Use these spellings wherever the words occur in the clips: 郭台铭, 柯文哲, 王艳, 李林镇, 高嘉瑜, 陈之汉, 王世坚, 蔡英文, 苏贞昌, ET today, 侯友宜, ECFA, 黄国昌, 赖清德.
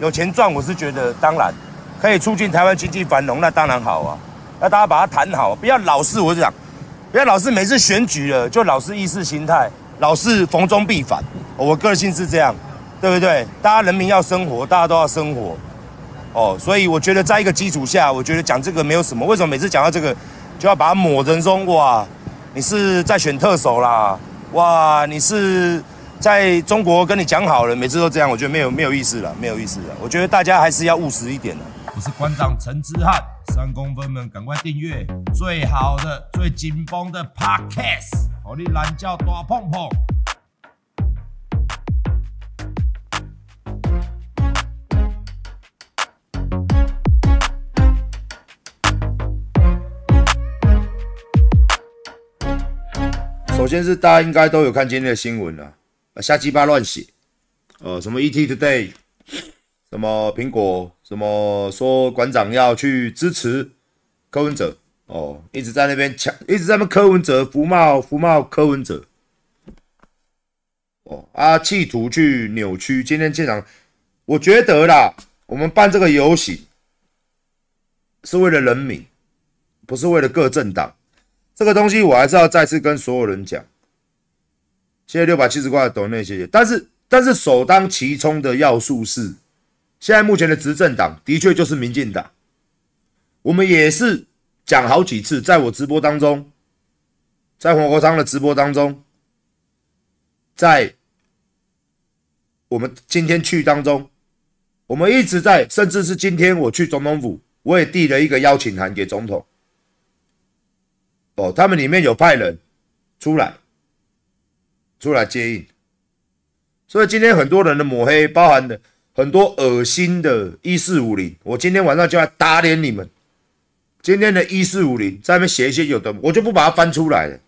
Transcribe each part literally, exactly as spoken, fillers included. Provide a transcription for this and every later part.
有钱赚，我是觉得当然可以促进台湾经济繁荣，那当然好啊。那大家把它谈好，不要老是我就讲，不要老是每次选举了就老是意识形态，老是逢中必反。我个性是这样，对不对？大家人民要生活，大家都要生活。哦，所以我觉得在一个基础下，我觉得讲这个没有什么。为什么每次讲到这个，就要把它抹成说哇，你是在选特首啦，哇，你是在中国跟你讲好了，每次都这样，我觉得没有没有意思了，没有意思了。我觉得大家还是要务实一点的。我是馆长陈之汉，三公分们赶快订阅最好的、最紧绷的 Podcast， 让你懒觉大碰碰。首先是大家应该都有看今天的新闻了，瞎鸡巴乱写，呃，什么 E T today， 什么苹果，什么说馆长要去支持柯文哲，哦，一直在那边抢，一直在那边柯文哲服贸服贸柯文哲，哦啊，企图去扭曲。今天现场，我觉得啦，我们办这个游行是为了人民，不是为了各政党。这个东西我还是要再次跟所有人讲，谢谢六百七十块的抖内，谢谢。但是，但是首当其冲的要素是，现在目前的执政党的确就是民进党。我们也是讲好几次，在我直播当中，在黄国昌的直播当中，在我们今天去当中，我们一直在，甚至是今天我去总统府，我也递了一个邀请函给总统。哦，他们里面有派人出来，出来接应，所以今天很多人的抹黑，包含的很多恶心的一四五零，我今天晚上就要打脸你们。今天的一四五零在那边写一些有的，我就不把它翻出来了，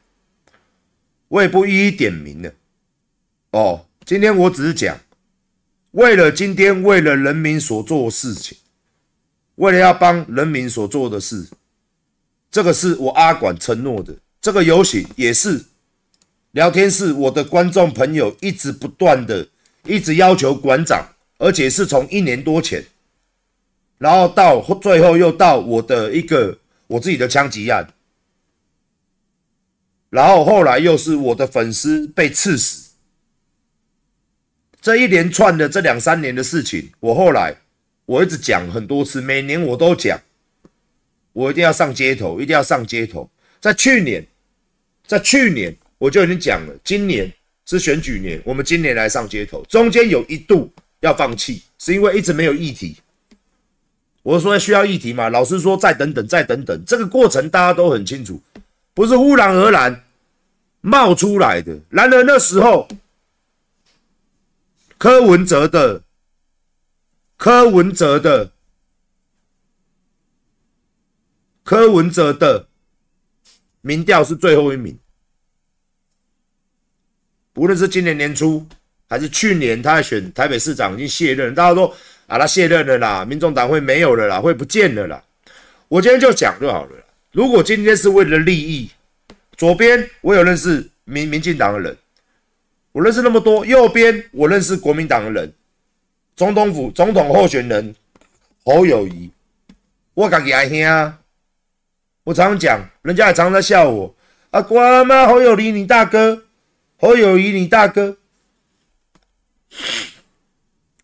我也不一一点名了。哦，今天我只是讲，为了今天为了人民所做的事情，为了要帮人民所做的事。这个是我阿管承诺的，这个游行也是聊天室我的观众朋友一直不断的，一直要求馆长，而且是从一年多前，然后到最后又到我的一个我自己的枪击案，然后后来又是我的粉丝被刺死，这一连串的这两三年的事情，我后来我一直讲很多次，每年我都讲。我一定要上街头，一定要上街头。在去年，在去年我就已经讲了，今年是选举年，我们今年来上街头。中间有一度要放弃，是因为一直没有议题。我说需要议题嘛，老师说再等等，再等等。这个过程大家都很清楚，不是忽然而然冒出来的。然而那时候，柯文哲的，柯文哲的。柯文哲的民调是最后一名，无论是今年年初还是去年，他在选台北市长已经卸任了，大家都啊，他卸任了啦，民众党会没有了啦，会不见了啦。我今天就讲就好了啦。如果今天是为了利益，左边我有认识民民进党的人，我认识那么多；右边我认识国民党的人，总统府总统候选人侯友宜，我自己阿兄。我常讲，人家也常在笑我啊！瓜妈侯友宜你大哥，侯友宜你大哥。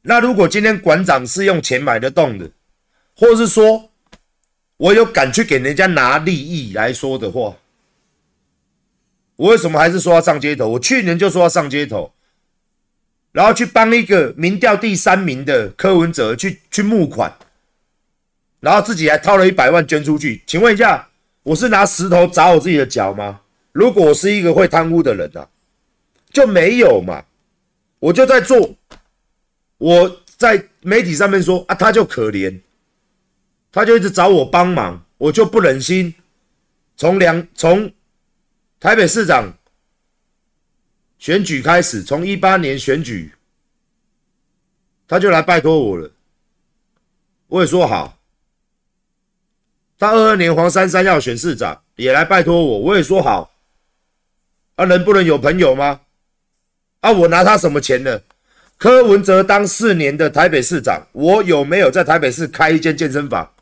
那如果今天馆长是用钱买得动的，或是说我有敢去给人家拿利益来说的话，我为什么还是说要上街头？我去年就说要上街头，然后去帮一个民调第三名的柯文哲去去募款，然后自己还掏了一百万捐出去。请问一下。我是拿石头砸我自己的脚吗？如果我是一个会贪污的人啊，就没有嘛。我就在做，我在媒体上面说啊，他就可怜，他就一直找我帮忙，我就不忍心从两从台北市长选举开始，从一八年选举，他就来拜托我了，我也说好。他二二年黄珊珊要选市长，也来拜托我，我也说好。啊，人不能有朋友吗？啊，我拿他什么钱呢？柯文哲当四年的台北市长，我有没有在台北市开一间健身房？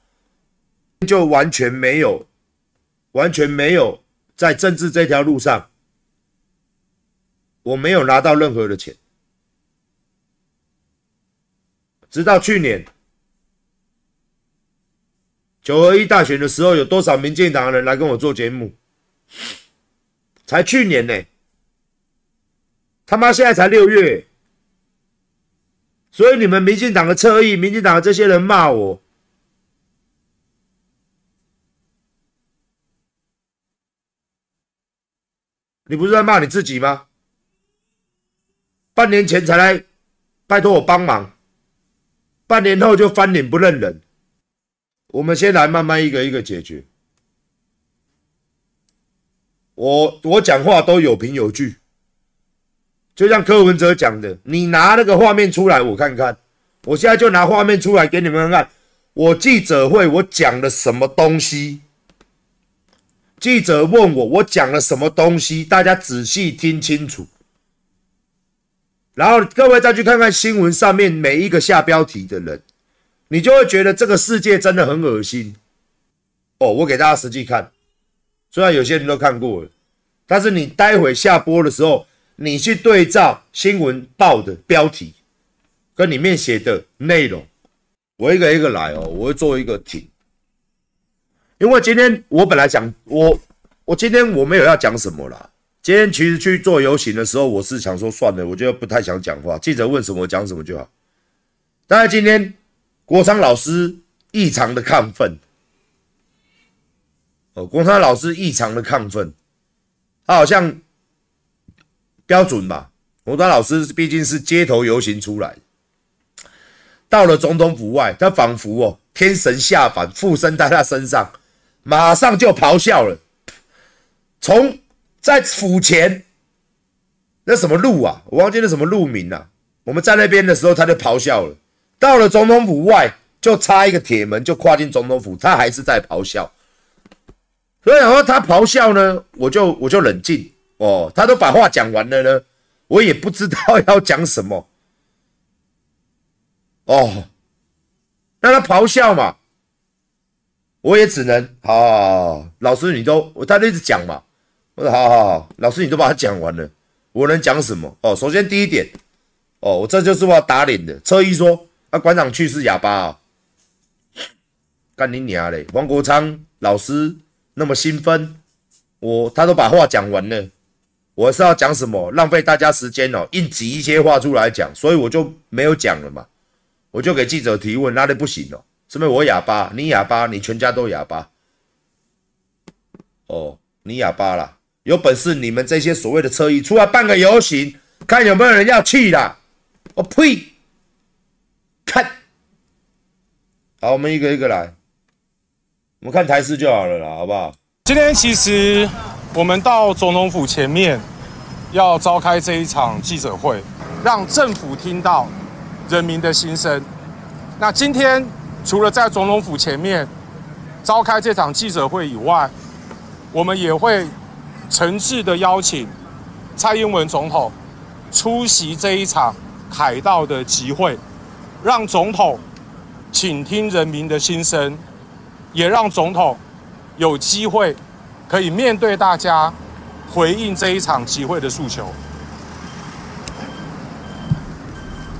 就完全没有，完全没有在政治这条路上，我没有拿到任何的钱。直到去年九合一大选的时候，有多少民进党的人来跟我做节目？才去年呢、欸，他妈现在才六月、欸。所以你们民进党的侧翼，民进党的这些人骂我，你不是在骂你自己吗？半年前才来拜托我帮忙，半年后就翻脸不认人。我们先来慢慢一个一个解决。我我讲话都有凭有据。就像柯文哲讲的，你拿那个画面出来我看看，我现在就拿画面出来给你们看看，我记者会我讲了什么东西，记者问我我讲了什么东西，大家仔细听清楚，然后各位再去看看新闻上面每一个下标题的人，你就会觉得这个世界真的很恶心。哦，我给大家实际看，虽然有些人都看过了，但是你待会下播的时候，你去对照新闻报的标题跟里面写的内容，我一个一个来哦，我会做一个停。因为今天我本来讲我我今天我没有要讲什么啦。今天其实去做游行的时候，我是想说算了，我就不太想讲话，记者问什么我讲什么就好。但是今天国昌老师异常的亢奋，哦，国昌老师异常的亢奋，他好像。标准吧，国昌老师毕竟是街头游行出来，到了总统府外，他仿佛哦天神下凡，附身在他身上，马上就咆哮了。从在府前那什么路啊，我忘记那什么路名啊，我们在那边的时候他就咆哮了，到了总统府外就插一个铁门就跨进总统府，他还是在咆哮。所以然后他咆哮呢，我就我就冷静。哦，他都把话讲完了呢，我也不知道要讲什么。哦，让他咆哮嘛，我也只能好、哦。老师，你都他就一直讲嘛，我说好好好，老师你都把他讲完了，我能讲什么？哦，首先第一点，哦，我这就是我要打脸的。车一说，啊，馆长去是哑巴啊、哦，干你娘嘞！黄国昌老师那么兴奋，我他都把话讲完了。我是要讲什么？浪费大家时间哦，硬挤一些话出来讲，所以我就没有讲了嘛。我就给记者提问，那就不行哦，是不是我哑巴？你哑巴，你全家都哑巴。哦，你哑巴啦！有本事你们这些所谓的侧翼出来办个游行，看有没有人要去啦！我、哦、呸！看，好，我们一个一个来，我们看台视就好了啦，好不好？今天其实。我们到总统府前面，要召开这一场记者会，让政府听到人民的心声。那今天除了在总统府前面召开这场记者会以外，我们也会诚挚的邀请蔡英文总统出席这一场凯道的集会，让总统倾听人民的心声，也让总统有机会。可以面对大家回应这一场集会的诉求。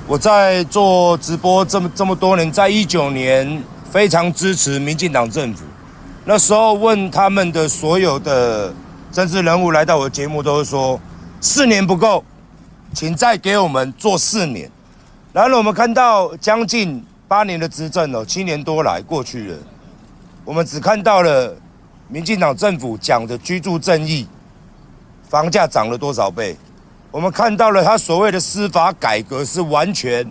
我在做直播这么这么多年，在一九年非常支持民进党政府，那时候问他们的所有的政治人物来到我的节目，都是说四年不够，请再给我们做四年。然后我们看到将近八年的执政哦，七年多来过去了，我们只看到了。民进党政府讲的居住正义，房价涨了多少倍？我们看到了他所谓的司法改革是完全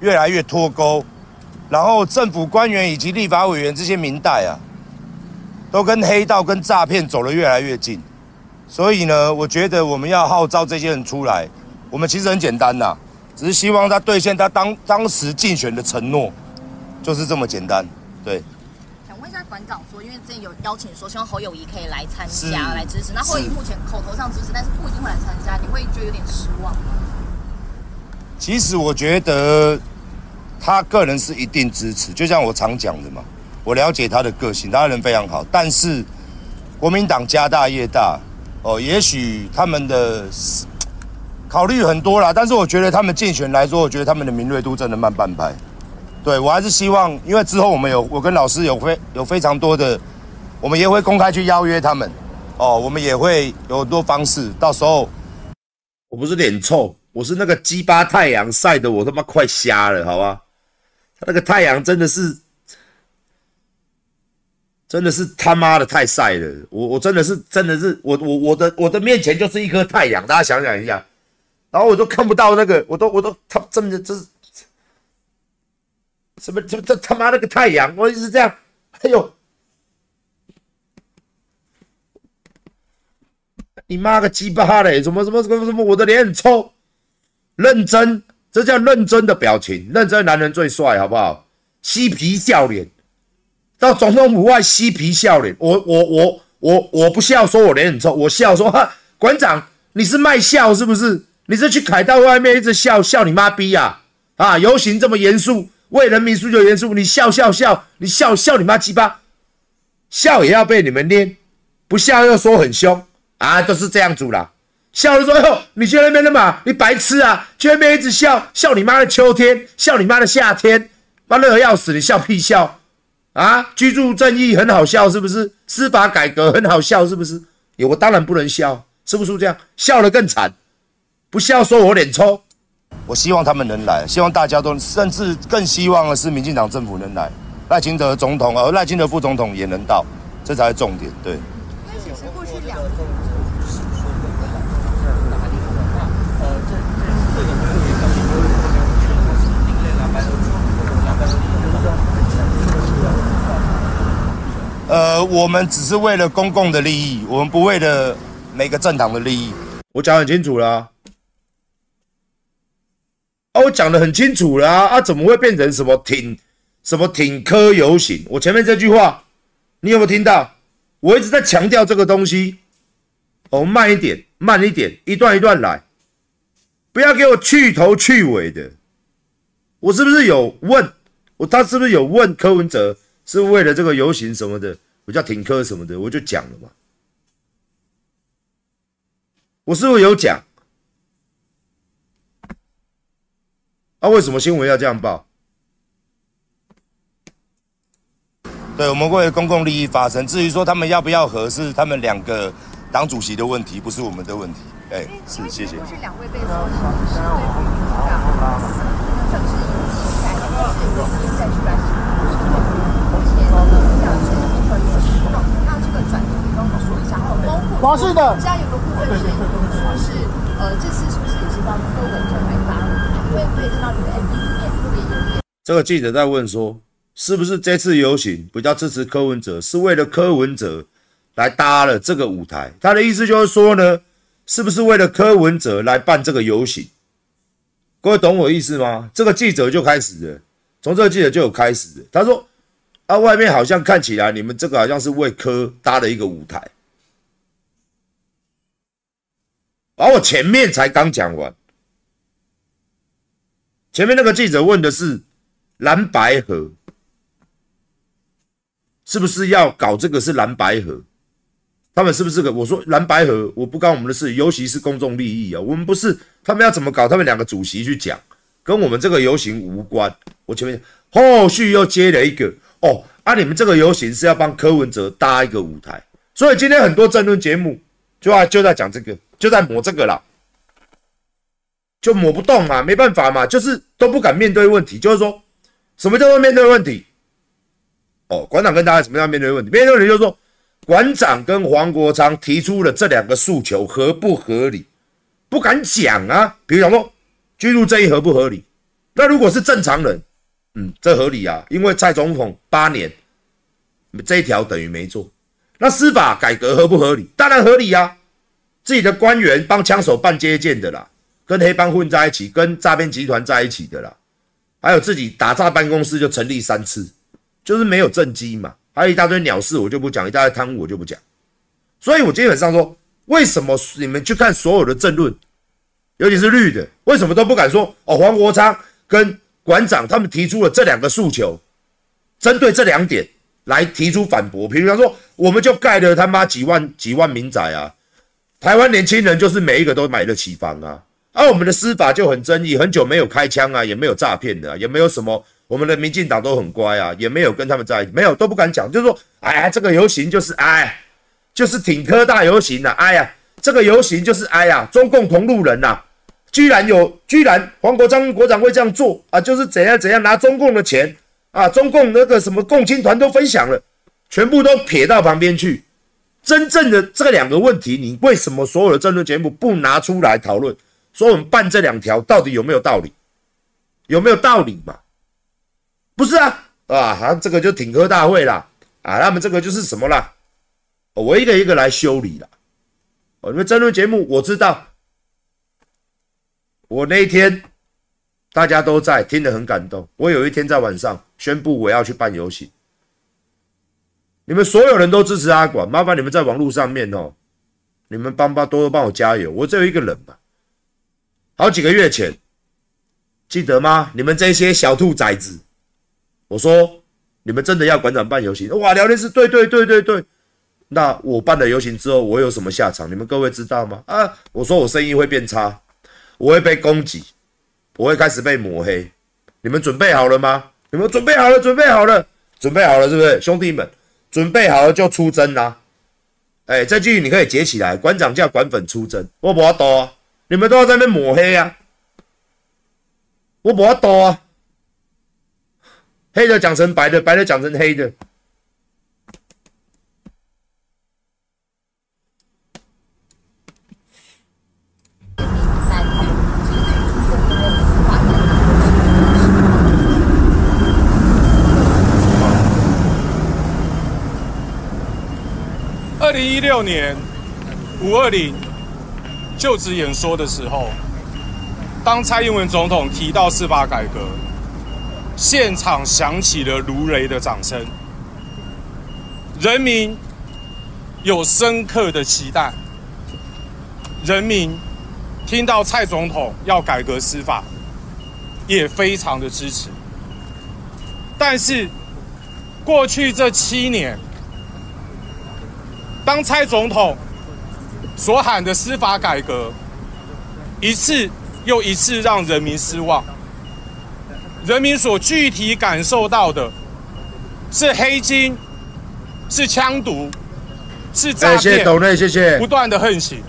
越来越脱钩。然后政府官员以及立法委员这些民代啊，都跟黑道跟诈骗走得越来越近。所以呢，我觉得我们要号召这些人出来。我们其实很简单呐、啊，只是希望他兑现他当当时竞选的承诺，就是这么简单。对。 馆长说，因为之前有邀请说，希望侯友宜可以来参加，来支持。那侯友宜目前口头上支持，但是不一定会来参加，你会觉得有点失望吗？其实我觉得他个人是一定支持，就像我常讲的嘛，我了解他的个性，他人非常好。但是国民党家大业大哦，也许他们的考虑很多啦，但是我觉得他们竞选来说，我觉得他们的敏锐度真的慢半拍。 对，我还是希望，因为之后我们有，我跟老师有非有非常多的，我们也会公开去邀约他们，哦，我们也会有很多方式。到时候我不是脸臭，我是那个鸡巴太阳晒得我他妈快瞎了，好吧？他那个太阳真的是，真的是他妈的太晒了，我我真的是真的是我我我的我的面前就是一颗太阳，大家想想一下，然后我都看不到那个，我都我都他真的就是。 什么？这这他妈那个太阳，我一直这样，哎呦！你妈个鸡巴嘞！什么什么什么什么？我的脸很臭，认真，这叫认真的表情，认真男人最帅，好不好？嬉皮笑脸，到总统府外嬉皮笑脸。我我我我我不笑，说我脸很臭，我笑说哈，馆长你是卖笑是不是？你是去凯道外面一直笑笑你妈逼呀、啊！啊，游行这么严肃。 为人民诉求严肃，你笑笑笑，你笑笑你妈鸡巴，笑也要被你们念，不笑又说很凶啊，都是这样子啦。笑就说哟、哦，你去那边的嘛，你白痴啊，去那边一直笑笑你妈的秋天，笑你妈的夏天，妈热要死，你笑屁笑啊！居住正义很好笑是不是？司法改革很好笑是不是？欸、我当然不能笑，是不是这样？笑得更惨，不笑说我脸臭。 我希望他们能来，希望大家都，甚至更希望的是，民进党政府能来，赖清德总统啊，赖清德副总统也能到，这才是重点。对。因为其实过去两周，是说的哪里可能？呃，这这这个没有一个明确的目标，就是另类两百多处，两百多处都要。呃，我们只是为了公共的利益，我们不为了每个政党的利益。我讲很清楚了、啊。 啊，我讲得很清楚了啊，啊怎么会变成什么挺什么挺科游行？我前面这句话，你有没有听到？我一直在强调这个东西。哦，慢一点，慢一点，一段一段来，不要给我去头去尾的。我是不是有问？我他是不是有问柯文哲是为了这个游行什么的，我叫挺科什么的，我就讲了嘛。我是不是有讲？ 那、啊、为什么新闻要这样报？对，我们为公共利益发声。至于说他们要不要和，是他们两个党主席的问题，不是我们的问题。哎、欸，是谢谢。是两位被说是是对于民进党政治引起改革是有民进出来，目前民进党是民和有失控。那这个转折你跟我说一下，还有包括现在有个部分是说是呃，这次是不是也是帮柯文哲来打？ 这个记者在问说，是不是这次游行比较支持柯文哲，是为了柯文哲来搭了这个舞台？他的意思就是说呢，是不是为了柯文哲来办这个游行？各位懂我意思吗？这个记者就开始了，从这个记者就有开始了。他说啊，外面好像看起来你们这个好像是为柯搭了一个舞台，而、啊、我前面才刚讲完。 前面那个记者问的是蓝白合是不是要搞这个？是蓝白合，他们是不是个？我说蓝白合我不干我们的事，尤其是公众利益啊，我们不是他们要怎么搞，他们两个主席去讲，跟我们这个游行无关。我前面后续又接了一个哦，啊，你们这个游行是要帮柯文哲搭一个舞台，所以今天很多政论节目就啊就在讲这个，就在抹这个啦。 就抹不动嘛，没办法嘛，就是都不敢面对问题。就是说，什么叫做面对问题？哦，馆长跟大家什么叫面对问题？面对问题就是说，馆长跟黄国昌提出了这两个诉求合不合理？不敢讲啊。比如讲说，居住正义合不合理？那如果是正常人，嗯，这合理啊，因为蔡总统八年，这一条等于没做。那司法改革合不合理？当然合理啊，自己的官员帮枪手办接见的啦，跟黑帮混在一起，跟诈骗集团在一起的啦，还有自己打诈办公室就成立三次，就是没有政绩嘛。还有一大堆鸟事我就不讲，一大堆贪污我就不讲。所以我基本上说，为什么你们去看所有的政论，尤其是绿的，为什么都不敢说哦？黄国昌跟馆长他们提出了这两个诉求，针对这两点来提出反驳。比如他说，我们就盖了他妈几万几万民宅啊，台湾年轻人就是每一个都买得起房啊，而、啊、我们的司法就很争议，很久没有开枪啊，也没有诈骗的、啊，也没有什么，我们的民进党都很乖啊，也没有跟他们在一起，没有都不敢讲，就是说，哎，这个游行就是哎，就是挺科大游行啊，哎呀，这个游行就是哎呀，中共同路人呐、啊。居然有，居然黄国昌国长会这样做啊！就是怎样怎样拿中共的钱啊，中共那个什么共青团都分享了，全部都撇到旁边去。真正的这两个问题，你为什么所有的政论节目不拿出来讨论？说我们办这两条到底有没有道理？有没有道理嘛？不是啊啊，他、啊、这个就挺科大会啦啊，他们这个就是什么啦？我一个一个来修理啦。哦，你们政论节目我知道。我那一天，大家都在听得很感动。我有一天在晚上宣布我要去办游行，你们所有人都支持阿管，麻烦你们在网络上面哦，你们帮帮多多帮我加油。我只有一个人嘛，好几个月前，记得吗？你们这些小兔崽子，我说你们真的要馆长办游行？哇，聊天室对对对对对。那我办了游行之后，我有什么下场？你们各位知道吗？啊，我说我生意会变差。我会被攻击，我会开始被抹黑。你们准备好了吗？你们准备好了，准备好了，准备好了，是不是，兄弟们？准备好了就出征啦、啊！哎、欸，这句你可以截起来。馆长叫馆粉出征，我不要斗啊！你们都要在那边抹黑啊！我不要斗啊！黑的讲成白的，白的讲成黑的。二零一六年五二零就职演说的时候，当蔡英文总统提到司法改革，现场响起了如雷的掌声，人民有深刻的期待，人民听到蔡总统要改革司法，也非常的支持。但是过去这七年，当蔡总统所喊的司法改革，一次又一次让人民失望。人民所具体感受到的是黑金，是枪毒，是诈骗，谢谢董内，谢谢。不断的横行。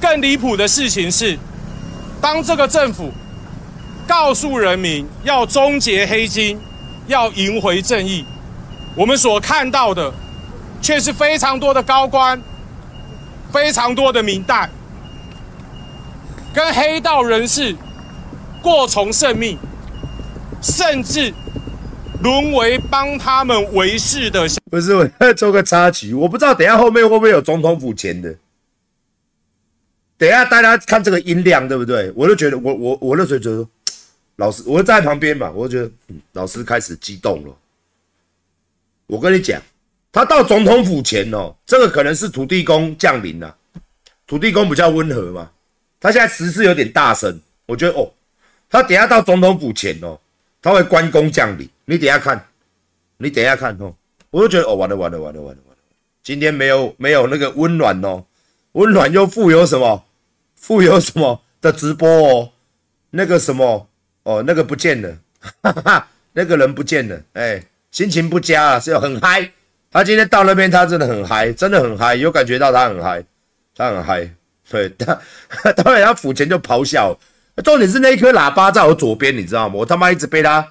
更离谱的事情是，当这个政府告诉人民要终结黑金，要赢回正义，我们所看到的却是非常多的高官，非常多的民代，跟黑道人士过从甚密，甚至沦为帮他们维持的。不是，我要做个插曲，我不知道等一下后面会不会有总统府前的。等一下大家看这个音量，对不对？我就觉得，我我我就觉得，老师，我就在旁边嘛，我就觉得、嗯、老师开始激动了。我跟你讲。他到总统府前哦，这个可能是土地公降临啦、啊。土地公比较温和嘛，他现在实事有点大声，我觉得哦，他等一下到总统府前哦，他会关公降临。你等一下看，你等一下看哦，我就觉得哦，完了完了完了完了完了，今天没有没有那个温暖哦，温暖又富有什么富有什么的直播哦，那个什么哦那个不见了，哈哈，那个人不见了，哎、欸，心情不佳啊，是很嗨。他今天到那边，他真的很嗨，真的很嗨，有感觉到他很嗨，他很嗨。对，他当然他府前就咆哮，重点是那一颗喇叭在我左边，你知道吗？我他妈一直被他，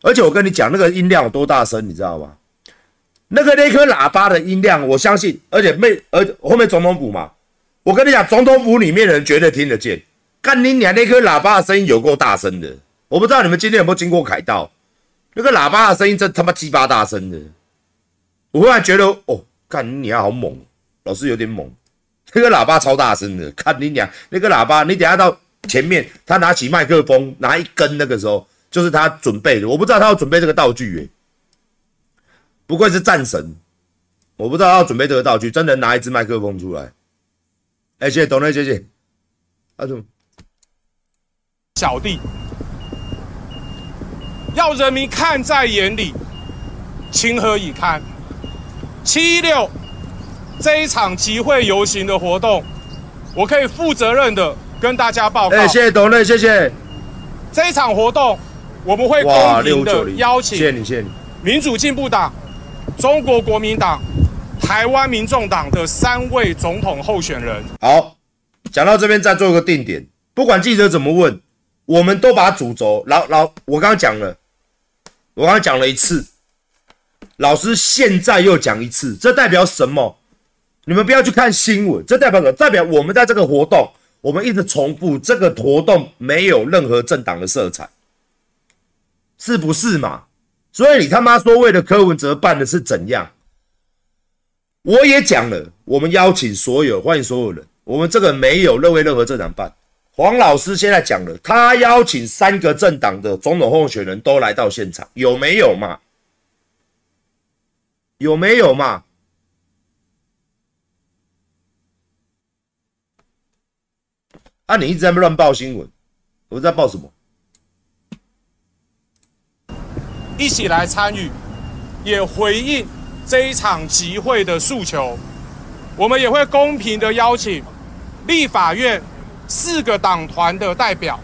而且我跟你讲，那个音量有多大声，你知道吗？那个那颗喇叭的音量，我相信，而且没，而后面总统府嘛，我跟你讲，总统府里面的人绝对听得见。干你娘，那颗喇叭的声音有够大声的，我不知道你们今天有没有经过凯道，那个喇叭的声音真他妈鸡巴大声的，我忽然觉得哦，干你娘好猛，老师有点猛，那个喇叭超大声的，看你娘那个喇叭，你等一下到前面，他拿起麦克风拿一根，那个时候就是他准备的，我不知道他要准备这个道具耶、欸，不愧是战神，我不知道他要准备这个道具，真的拿一支麦克风出来，哎、欸，谢谢董磊，谢谢，阿、啊、祖，小弟。 要人民看在眼里，情何以堪？七一六这一场集会游行的活动，我可以负责任的跟大家报告。哎、欸，谢谢董磊，谢谢。这一场活动，我们会公平的邀请，谢谢你，谢谢你。民主进步党、中国国民党、台湾民众党的三位总统候选人。好，讲到这边再做一个定点，不管记者怎么问，我们都把主轴老老，我刚刚讲了。 我刚刚讲了一次，老师现在又讲一次，这代表什么？你们不要去看新闻，这代表什么？代表我们在这个活动，我们一直重复这个活动没有任何政党的色彩，是不是嘛？所以你他妈说为了柯文哲办的是怎样？我也讲了，我们邀请所有，欢迎所有人，我们这个没有认为任何政党办。黄老师现在讲了，他邀请三个政党的总统候选人都来到现场，有没有嘛？有没有嘛？啊，你一直在乱报新闻，我在报什么？一起来参与，也回应这一场集会的诉求。我们也会公平的邀请立法院。 四个党团的代表，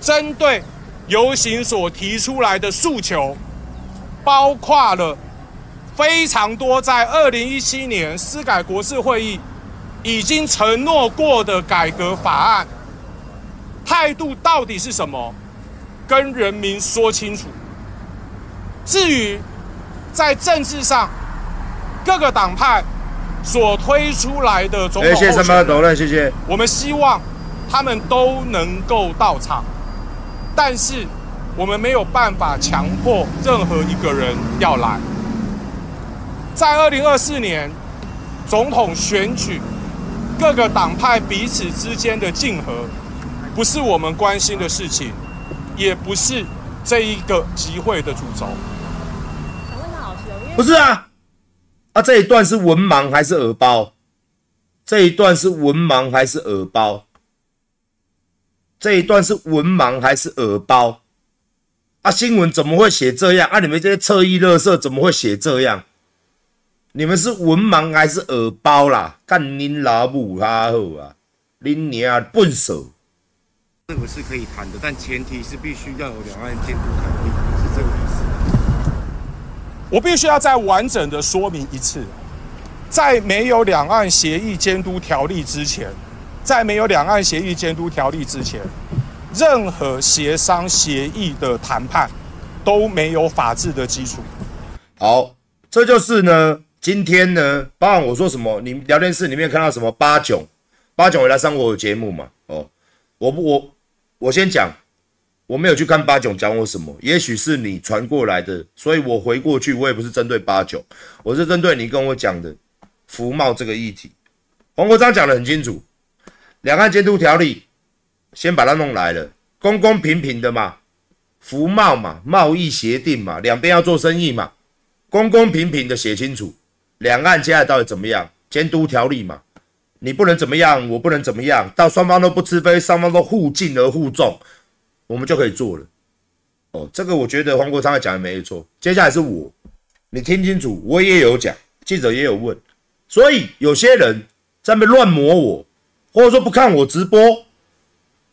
针对游行所提出来的诉求，包括了非常多在二零一七年司改国是会议已经承诺过的改革法案，态度到底是什么？跟人民说清楚。至于在政治上，各个党派所推出来的总统候选人，谢谢三八斗了，谢谢。我们希望。 他们都能够到场，但是我们没有办法强迫任何一个人要来。在二零二四年总统选举，各个党派彼此之间的竞合，不是我们关心的事情，也不是这一个集会的主轴。想问老师，不是啊，啊这一段是文盲还是耳包？这一段是文盲还是耳包？ 这一段是文盲还是耳包啊？新闻怎么会写这样啊？你们这些侧翼垃圾怎么会写这样？你们是文盲还是耳包啦？干恁老母哈后啊！恁娘笨手！政府是可以谈的，但前提是必须要有两岸监督条例，是这个意思。我必须要再完整的说明一次，在没有两岸协议监督条例之前。 在没有两岸协议监督条例之前，任何协商协议的谈判都没有法治的基础。好，这就是呢，今天呢，包含我说什么，你聊天室里面看到什么八九八九回来上我的节目嘛？哦，我不我我先讲，我没有去看八九讲我什么，也许是你传过来的，所以我回过去，我也不是针对八九，我是针对你跟我讲的服贸这个议题。黄国昌讲得很清楚。 两岸监督条例，先把它弄来了，公公平平的嘛，服贸嘛，贸易协定嘛，两边要做生意嘛，公公平平的写清楚，两岸现在到底怎么样？监督条例嘛，你不能怎么样，我不能怎么样，到双方都不吃亏，双方都互敬而互重，我们就可以做了。哦，这个我觉得黄国昌讲的没错。接下来是我，你听清楚，我也有讲，记者也有问，所以有些人在那边乱磨我。 或者说不看我直播，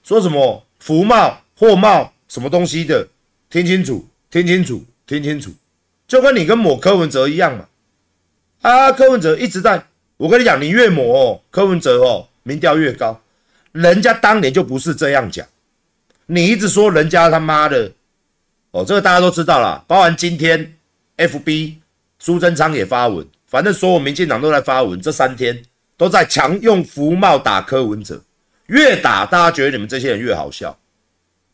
说什么服贸、货贸什么东西的，听清楚，听清楚，听清楚，就跟你跟抹柯文哲一样嘛。啊，柯文哲一直在，我跟你讲，你越抹哦，柯文哲哦，民调越高。人家当年就不是这样讲，你一直说人家他妈的，哦，这个大家都知道啦。包含今天 F B 苏贞昌也发文，反正所有民进党都在发文，这三天。 都在强用服贸打柯文哲，越打大家觉得你们这些人越好笑，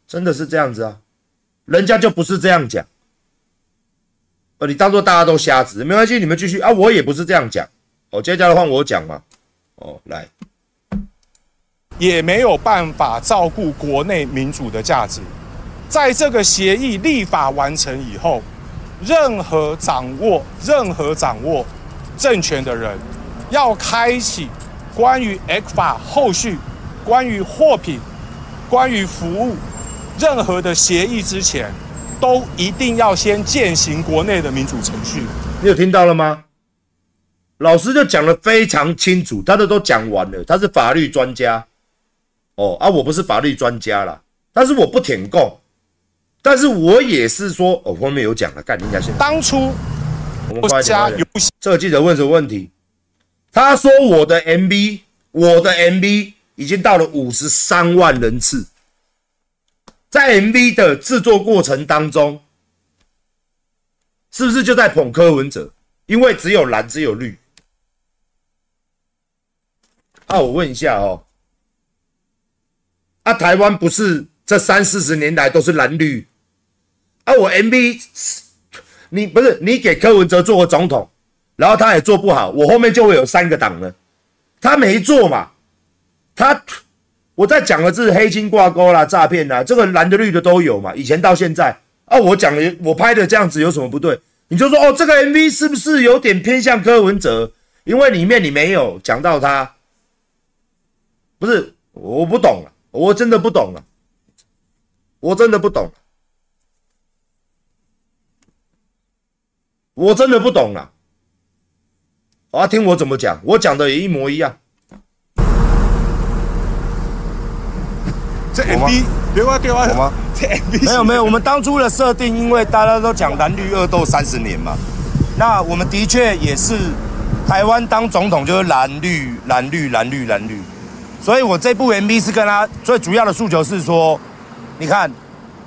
真的是这样子啊？人家就不是这样讲，呃，你当做大家都瞎子没关系，你们继续啊，我也不是这样讲哦。接下来换我讲嘛，哦，来，也没有办法照顾国内民主的价值。在这个协议立法完成以后，任何掌握任何掌握政权的人，要开启关于 E C F A 后续、关于货品、关于服务任何的协议之前，都一定要先践行国内的民主程序。你有听到了吗？老师就讲得非常清楚，他的都讲完了，他是法律专家。哦啊，我不是法律专家啦，但是我不舔共，但是我也是说，哦，后面有讲了，干你讲先。当初国家有这个记者问什么问题？他说我的 M V， 我的 M V 已经到了五十三万人次，在 M V 的制作过程当中，是不是就在捧柯文哲？因为只有蓝，只有绿。啊，我问一下哦，啊，台湾不是？这三四十年来都是蓝绿，啊，我 M V， 你不是你给柯文哲做个总统，然后他也做不好，我后面就会有三个党了，他没做嘛，他我在讲的是黑金挂钩啦、诈骗啦，这个蓝的绿的都有嘛，以前到现在啊，我讲的我拍的这样子有什么不对？你就说哦，这个 M V 是不是有点偏向柯文哲？因为里面你没有讲到他，不是我不懂了，我真的不懂了。我真的不懂，我真的不懂了。啊，听我怎么讲，我讲的也一模一样。这 M V 对啊对啊，我吗？这 M V 没有没有，我们当初的设定，因为大家都讲蓝绿恶斗三十年嘛，那我们的确也是台湾当总统就是蓝绿蓝绿蓝绿蓝绿，所以我这部 M V 是跟他最主要的诉求是说。你看，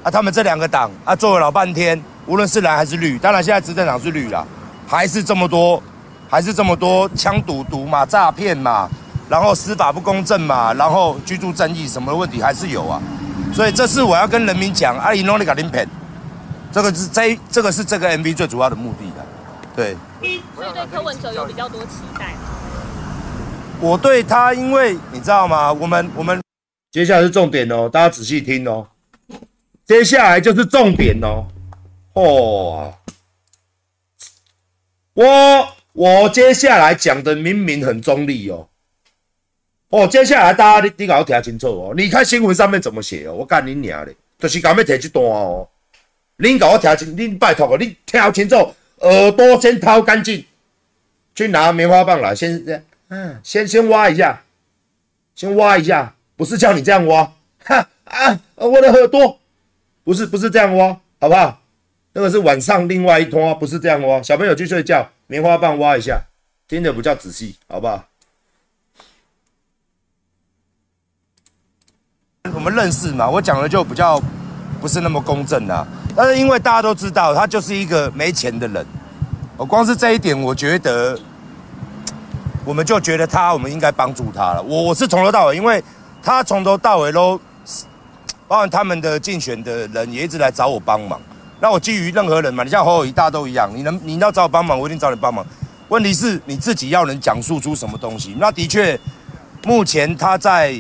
啊，他们这两个党啊，做了老半天，无论是蓝还是绿，当然现在执政党是绿啦，还是这么多，还是这么多枪赌毒嘛、诈骗嘛，然后司法不公正嘛，然后居住正义什么问题还是有啊，所以这是我要跟人民讲，阿里诺里卡林佩，这个是这这个是这个 M V 最主要的目的的，对。所以对柯文哲有比较多期待吗？我对他，因为你知道吗？我们我们接下来是重点哦，大家仔细听哦。接下来就是重点哦，哦，我我接下来讲的明明很中立哦，哦，接下来大家你你给我听清楚哦，你看新闻上面怎么写哦，我干你娘嘞，就是干要提这段哦，你给我听清，你拜托哦，你听清楚，耳朵先掏干净，去拿棉花棒来，先嗯，先先挖一下，先挖一下，不是叫你这样挖，哈啊，我的耳朵。不是不是这样挖，好不好？那个是晚上另外一通，不是这样挖。小朋友去睡觉，棉花棒挖一下，听得比较仔细，好不好？我们认识嘛，我讲的就比较不是那么公正啦、啊。但是因为大家都知道，他就是一个没钱的人。我光是这一点，我觉得我们就觉得他，我们应该帮助他了。我我是从头到尾，因为他从头到尾都。包括他们的竞选的人也一直来找我帮忙，那我基于任何人嘛，你像侯友宜大都一样，你能你要找我帮忙，我一定找你帮忙。问题是你自己要能讲述出什么东西。那的确，目前他在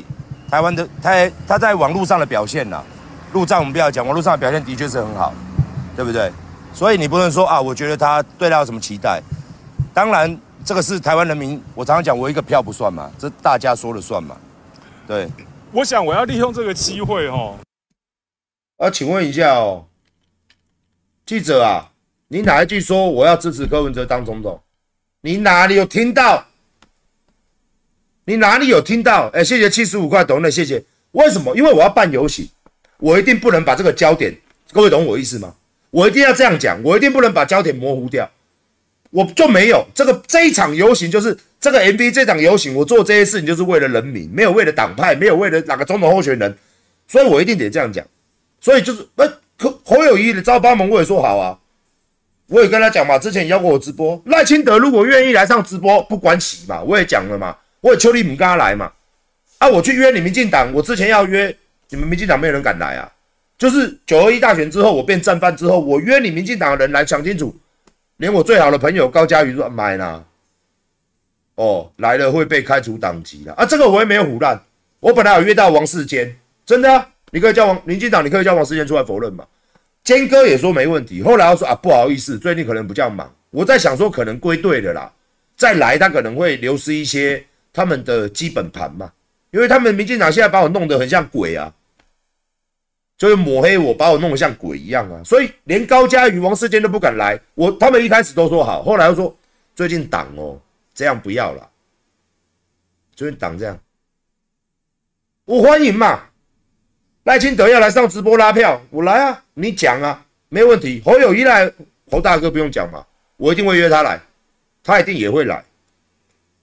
台湾的他他在网络上的表现呐，陆战我们不要讲，网络上的表现的确是很好，对不对？所以你不能说啊，我觉得他对他有什么期待。当然，这个是台湾人民，我常常讲，我一个票不算嘛，这大家说了算嘛，对。我想我要利用这个机会哦，啊，请问一下哦，记者啊，你哪一句说我要支持柯文哲当总统？你哪里有听到？你哪里有听到？哎、欸，谢谢七十五块懂了，谢谢。为什么？因为我要办游行，我一定不能把这个焦点，各位懂我意思吗？我一定要这样讲，我一定不能把焦点模糊掉。我就没有这个这一场游行，就是这个 M V 这场游行，我做这些事情就是为了人民，没有为了党派，没有为了哪个总统候选人，所以我一定得这样讲。所以就是，呃，侯友宜的招八盟我也说好啊，我也跟他讲嘛，之前邀过我直播，赖清德如果愿意来上直播，不管洗嘛，我也讲了嘛，我也求你们跟他来嘛。啊，我去约你民进党，我之前要约你们民进党，没有人敢来啊。就是九二一大选之后，我变战犯之后，我约你民进党的人来讲清楚。连我最好的朋友高嘉瑜都买啦。哦，来了会被开除党籍啦。啊，这个我也没有唬烂，我本来有约到王世坚，真的、啊，你可以叫王民进党，你可以叫王世坚出来否认嘛。坚哥也说没问题，后来他说啊，不好意思，最近可能比较忙。我在想说可能归队了啦，再来他可能会流失一些他们的基本盘嘛，因为他们民进党现在把我弄得很像鬼啊。就是抹黑我，把我弄得像鬼一样啊！所以连高嘉瑜、王世坚都不敢来。我他们一开始都说好，后来又说最近党哦这样不要啦，最近党这样，我欢迎嘛。赖清德要来上直播拉票，我来啊，你讲啊，没问题。侯友宜来，侯大哥不用讲嘛，我一定会约他来，他一定也会来，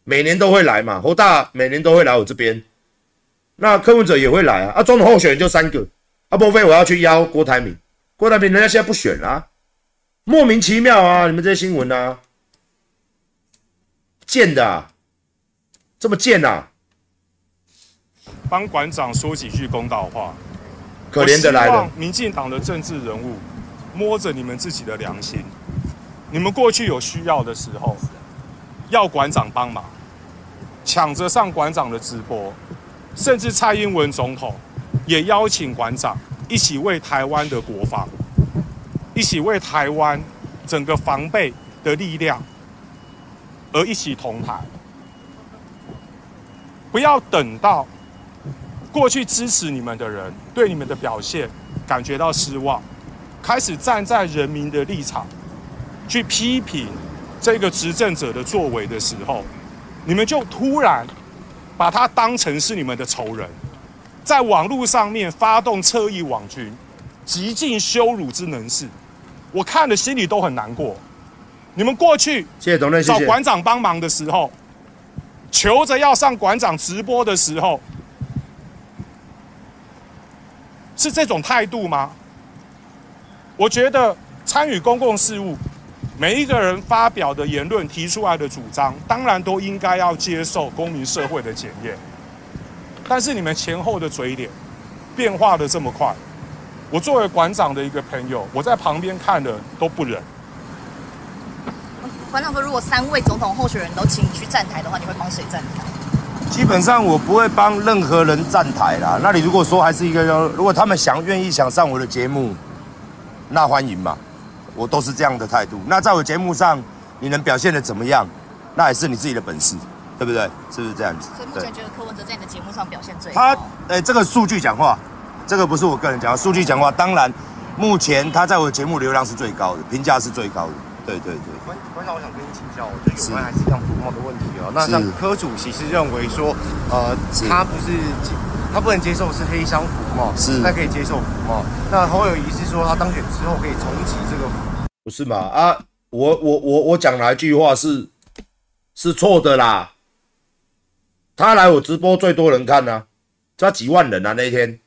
每年都会来嘛。侯大每年都会来我这边，那柯文哲也会来啊。啊，总统候选人就三个。啊，莫非我要去邀郭台铭？郭台铭人家现在不选啦、啊，莫名其妙啊！你们这些新闻啊，贱的、啊，这么贱啊！帮馆长说几句公道话，可怜的来了。民进党的政治人物摸着你们自己的良心，你们过去有需要的时候，要馆长帮忙，抢着上馆长的直播，甚至蔡英文总统。也邀请馆长一起为台湾的国防，一起为台湾整个防备的力量而一起同台。不要等到过去支持你们的人对你们的表现感觉到失望，开始站在人民的立场去批评这个执政者的作为的时候，你们就突然把他当成是你们的仇人。在网络上面发动侧翼网军，极尽羞辱之能事，我看了心里都很难过。你们过去找馆长帮忙的时候，求着要上馆长直播的时候，是这种态度吗？我觉得参与公共事务，每一个人发表的言论、提出来的主张，当然都应该要接受公民社会的检验。但是你们前后的嘴脸变化的这么快，我作为馆长的一个朋友，我在旁边看的都不忍。馆长说，如果三位总统候选人都请你去站台的话，你会帮谁站台？基本上我不会帮任何人站台啦。那你如果说还是一个人，如果他们想愿意想上我的节目，那欢迎嘛，我都是这样的态度。那在我节目上你能表现的怎么样，那也是你自己的本事。对不对？是不是这样子？所以目前觉得柯文哲在你的节目上表现最好。他，哎、欸，这个数据讲话，这个不是我个人讲话，数据讲话。当然，目前他在我的节目流量是最高的，评价是最高的。对对对。馆馆长，我想跟您请教，我觉得有关还是像服贸的问题啊。那像柯主席是认为说，呃，他不是他不能接受是黑箱服贸，是他可以接受服贸。那侯友宜是说他当选之后可以重启这个，不是嘛？啊，我我我我讲哪一句话是是错的啦？他来我直播最多人看啊，他几万人啊那一天，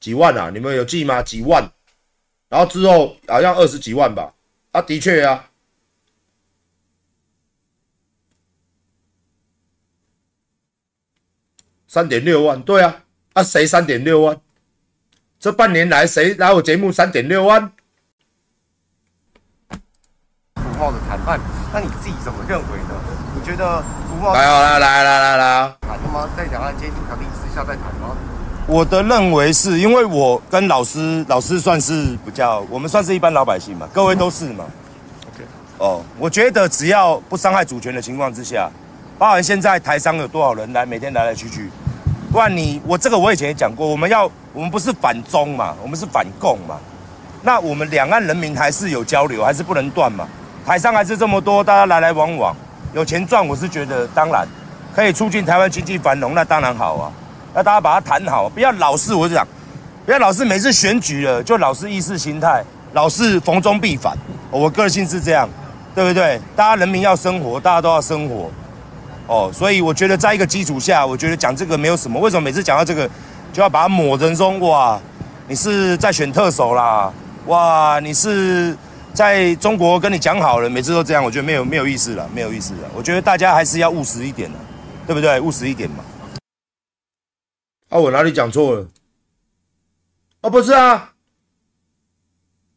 几万啊，你们有记吗？几万，然后之后好像二十几万吧，啊的确啊，三点六万，对啊，啊谁三点六万？这半年来谁来我节目三点六万？服贸的谈判，那你自己怎么认为呢？你觉得服贸来啊来来来来来？在两岸监禁条例私下再谈吗？我的认为是因为我跟老师，老师算是比较，我们算是一般老百姓嘛，各位都是嘛。OK。哦，我觉得只要不伤害主权的情况之下，包含现在台商有多少人来，每天来来去去，不然你我这个我以前也讲过，我们要我们不是反中嘛，我们是反共嘛，那我们两岸人民还是有交流，还是不能断嘛，台商还是这么多，大家来来往往，有钱赚，我是觉得当然。可以促进台湾经济繁荣，那当然好啊。那大家把它谈好，不要老是我就讲，不要老是每次选举了就老是意识形态，老是逢中必反。我个性是这样，对不对？大家人民要生活，大家都要生活。哦，所以我觉得在一个基础下，我觉得讲这个没有什么。为什么每次讲到这个就要把它抹成说哇，你是在选特首啦？哇，你是在中国跟你讲好了，每次都这样，我觉得没有没有意思了，没有意思了。我觉得大家还是要务实一点的。对不对？务实一点嘛。啊，我哪里讲错了？啊，不是啊，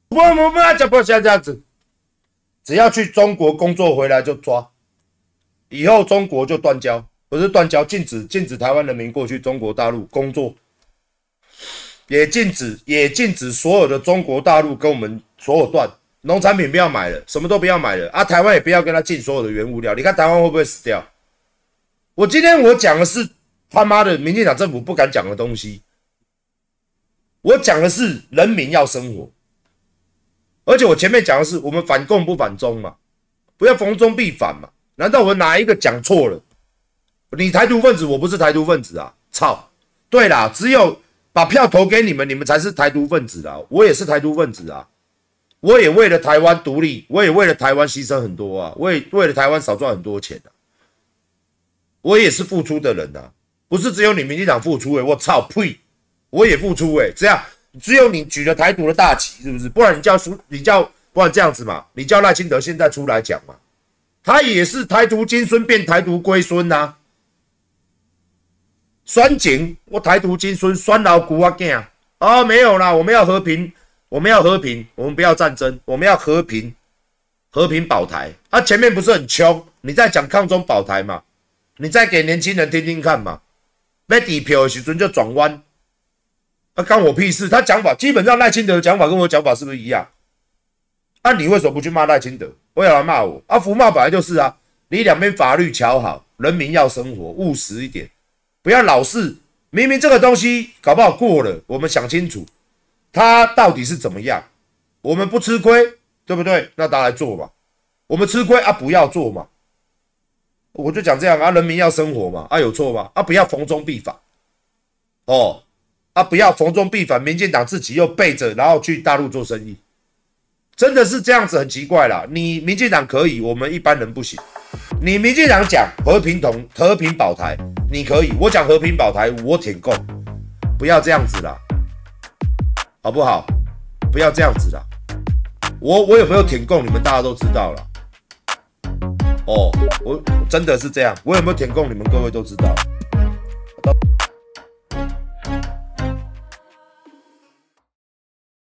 我我们要讲不要这样子。只要去中国工作回来就抓，以后中国就断交，不是断交，禁止禁止台湾人民过去中国大陆工作，也禁止也禁止所有的中国大陆跟我们所有断，农产品不要买了，什么都不要买了啊！台湾也不要跟他进所有的原物料，你看台湾会不会死掉？我今天我讲的是他妈的民进党政府不敢讲的东西，我讲的是人民要生活。而且我前面讲的是我们反共不反中嘛，不要逢中必反嘛。难道我哪一个讲错了？你台独分子，我不是台独分子啊！操，对啦，只有把票投给你们，你们才是台独分子啊！我也是台独分子啊！我也为了台湾独立，我也为了台湾牺牲很多啊！我也为了台湾少赚很多钱啊！我也是付出的人啊！不是只有你民进党付出诶、欸，我操呸！我也付出诶、欸，这样。只有你举了台独的大旗，是不是？不然你叫苏，你叫不然这样子嘛？你叫赖清德现在出来讲嘛？他也是台独金孙变台独龟孙呐。酸井，我台独金孙酸老古阿囝啊、哦！没有啦，我们要和平，我们要和平，我们不要战争，我们要和平，和平保台。他、啊、前面不是很穷？你在讲抗中保台嘛？你再给年轻人听听看嘛？要底票的时阵就转弯。那、啊、干我屁事！他讲法基本上赖清德的讲法跟我讲法是不是一样？那、啊、你为什么不去骂赖清德？为什么骂我？啊，服贸本来就是啊，你两边法律瞧好，人民要生活，务实一点，不要老是明明这个东西搞不好过了，我们想清楚，它到底是怎么样，我们不吃亏，对不对？那拿来做嘛，我们吃亏啊，不要做嘛。我就讲这样啊，人民要生活嘛，啊有错吗？啊，不要逢中必反，哦。啊！不要逢中必反，民进党自己又背着，然后去大陆做生意，真的是这样子，很奇怪啦。你民进党可以，我们一般人不行。你民进党讲和平同和平保台，你可以；我讲和平保台，我舔共，不要这样子啦，好不好？不要这样子啦。我我有没有舔共，你们大家都知道了。哦，我真的是这样，我有没有舔共，你们各位都知道。